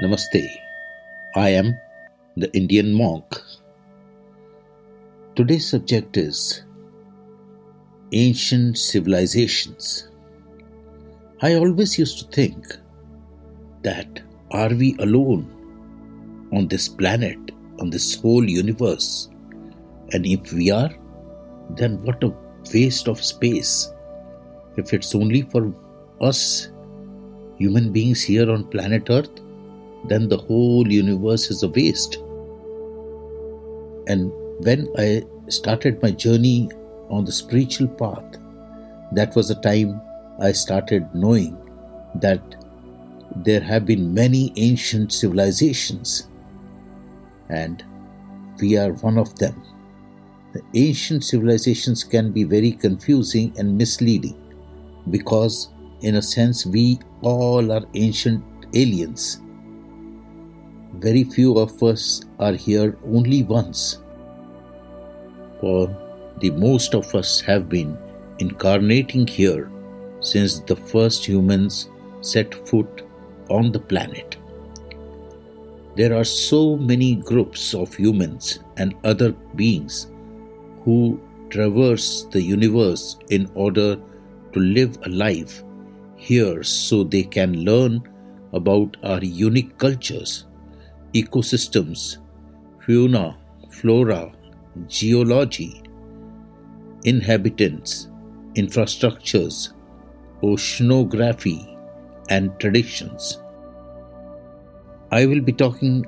Namaste, I am the Indian monk. Today's subject is ancient civilizations. I always used to think that are we alone on this planet, on this whole universe? And if we are, then what a waste of space. If it's only for us human beings here on planet Earth, then the whole universe is a waste. And when I started my journey on the spiritual path, that was the time I started knowing that there have been many ancient civilizations, and we are one of them. The ancient civilizations can be very confusing and misleading because, in a sense, we all are ancient aliens. Very few of us are here only once, for the most of us have been incarnating here since the first humans set foot on the planet. There are so many groups of humans and other beings who traverse the universe in order to live a life here so they can learn about our unique cultures, ecosystems, fauna, flora, geology, inhabitants, infrastructures, oceanography, and traditions. I will be talking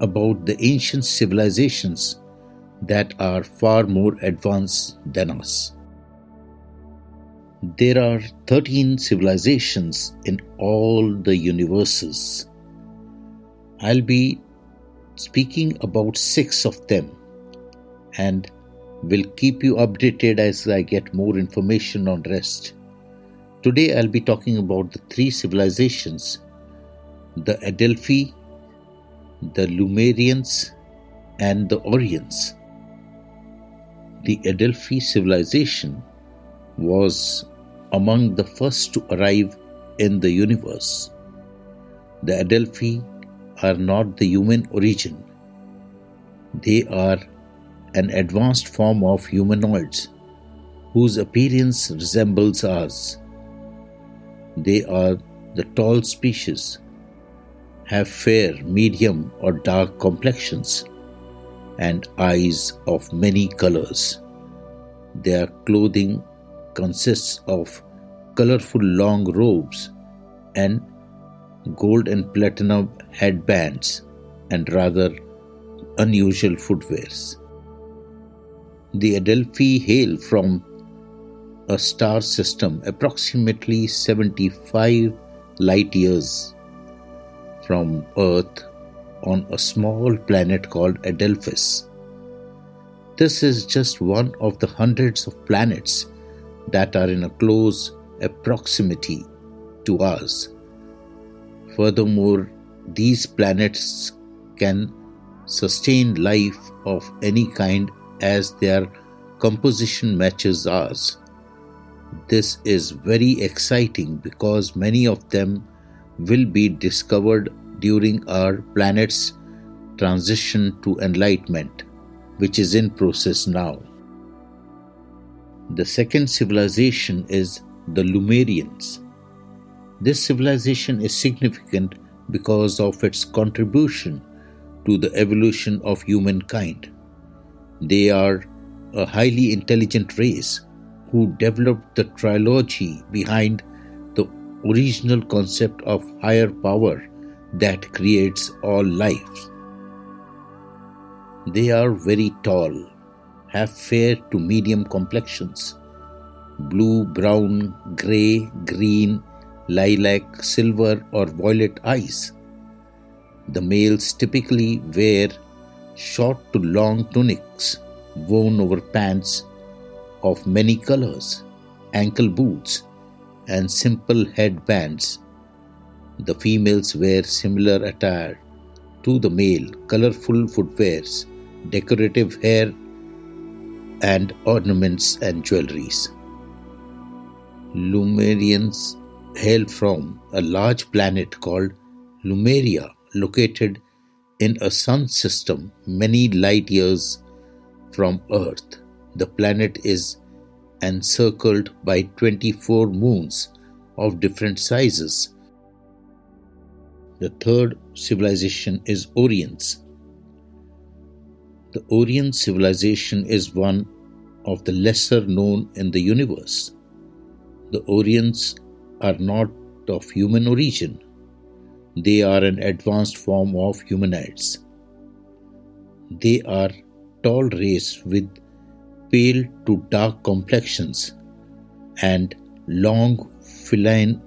about the ancient civilizations that are far more advanced than us. There are 13 civilizations in all the universes. I'll be speaking about 6 of them and will keep you updated as I get more information on rest. Today I'll be talking about the 3 civilizations, the Adelphi, the Lumerians, and the Orions. The Adelphi civilization was among the first to arrive in the universe. The Adelphi are not the human origin. They are an advanced form of humanoids whose appearance resembles ours. They are the tall species, have fair, medium or dark complexions, and eyes of many colors. Their clothing consists of colorful long robes and gold and platinum headbands and rather unusual footwears. The Adelphi hail from a star system approximately 75 light years from Earth on a small planet called Adelphis. This is just one of the hundreds of planets that are in a close proximity to ours. Furthermore, these planets can sustain life of any kind as their composition matches ours. This is very exciting because many of them will be discovered during our planet's transition to enlightenment, which is in process now. The second civilization is the Lumerians. This civilization is significant because of its contribution to the evolution of humankind. They are a highly intelligent race who developed the trilogy behind the original concept of higher power that creates all life. They are very tall, have fair to medium complexions, blue, brown, grey, green, lilac, silver or violet eyes. The males typically wear short to long tunics worn over pants of many colors, ankle boots, and simple headbands. The females wear similar attire to the male, colorful footwears, decorative hair, and ornaments and jewelries. Lumerians hail from a large planet called Lumeria located in a sun system many light years from Earth. The planet is encircled by 24 moons of different sizes. The third civilization is Orion's. The Orion civilization is one of the lesser known in the universe. The Orions are not of human origin. They are an advanced form of humanoids. They are tall race with pale to dark complexions and long feline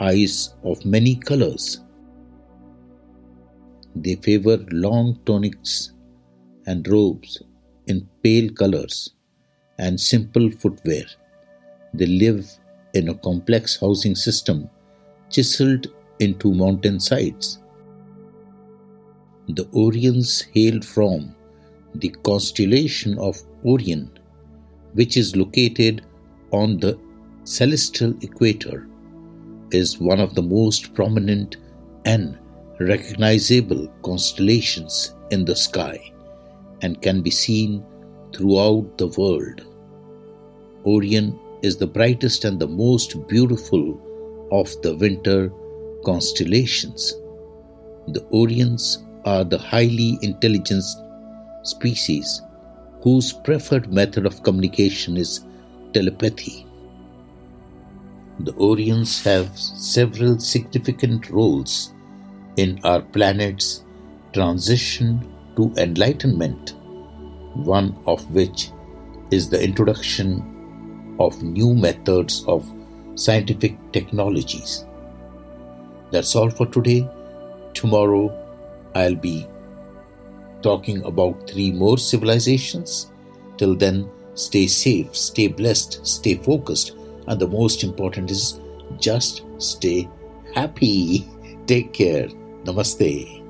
eyes of many colors. They favor long tunics and robes in pale colors and simple footwear. They live in a complex housing system chiseled into mountain sides. The Orions hail from the constellation of Orion, which is located on the celestial equator, is one of the most prominent and recognizable constellations in the sky and can be seen throughout the world. Orion is the brightest and the most beautiful of the winter constellations. The Orions are the highly intelligent species whose preferred method of communication is telepathy. The Orions have several significant roles in our planet's transition to enlightenment, one of which is the introduction of new methods of scientific technologies. That's all for today. Tomorrow I'll be talking about 3 more civilizations. Till then, stay safe, stay blessed, stay focused, and the most important is just stay happy. Take care. Namaste.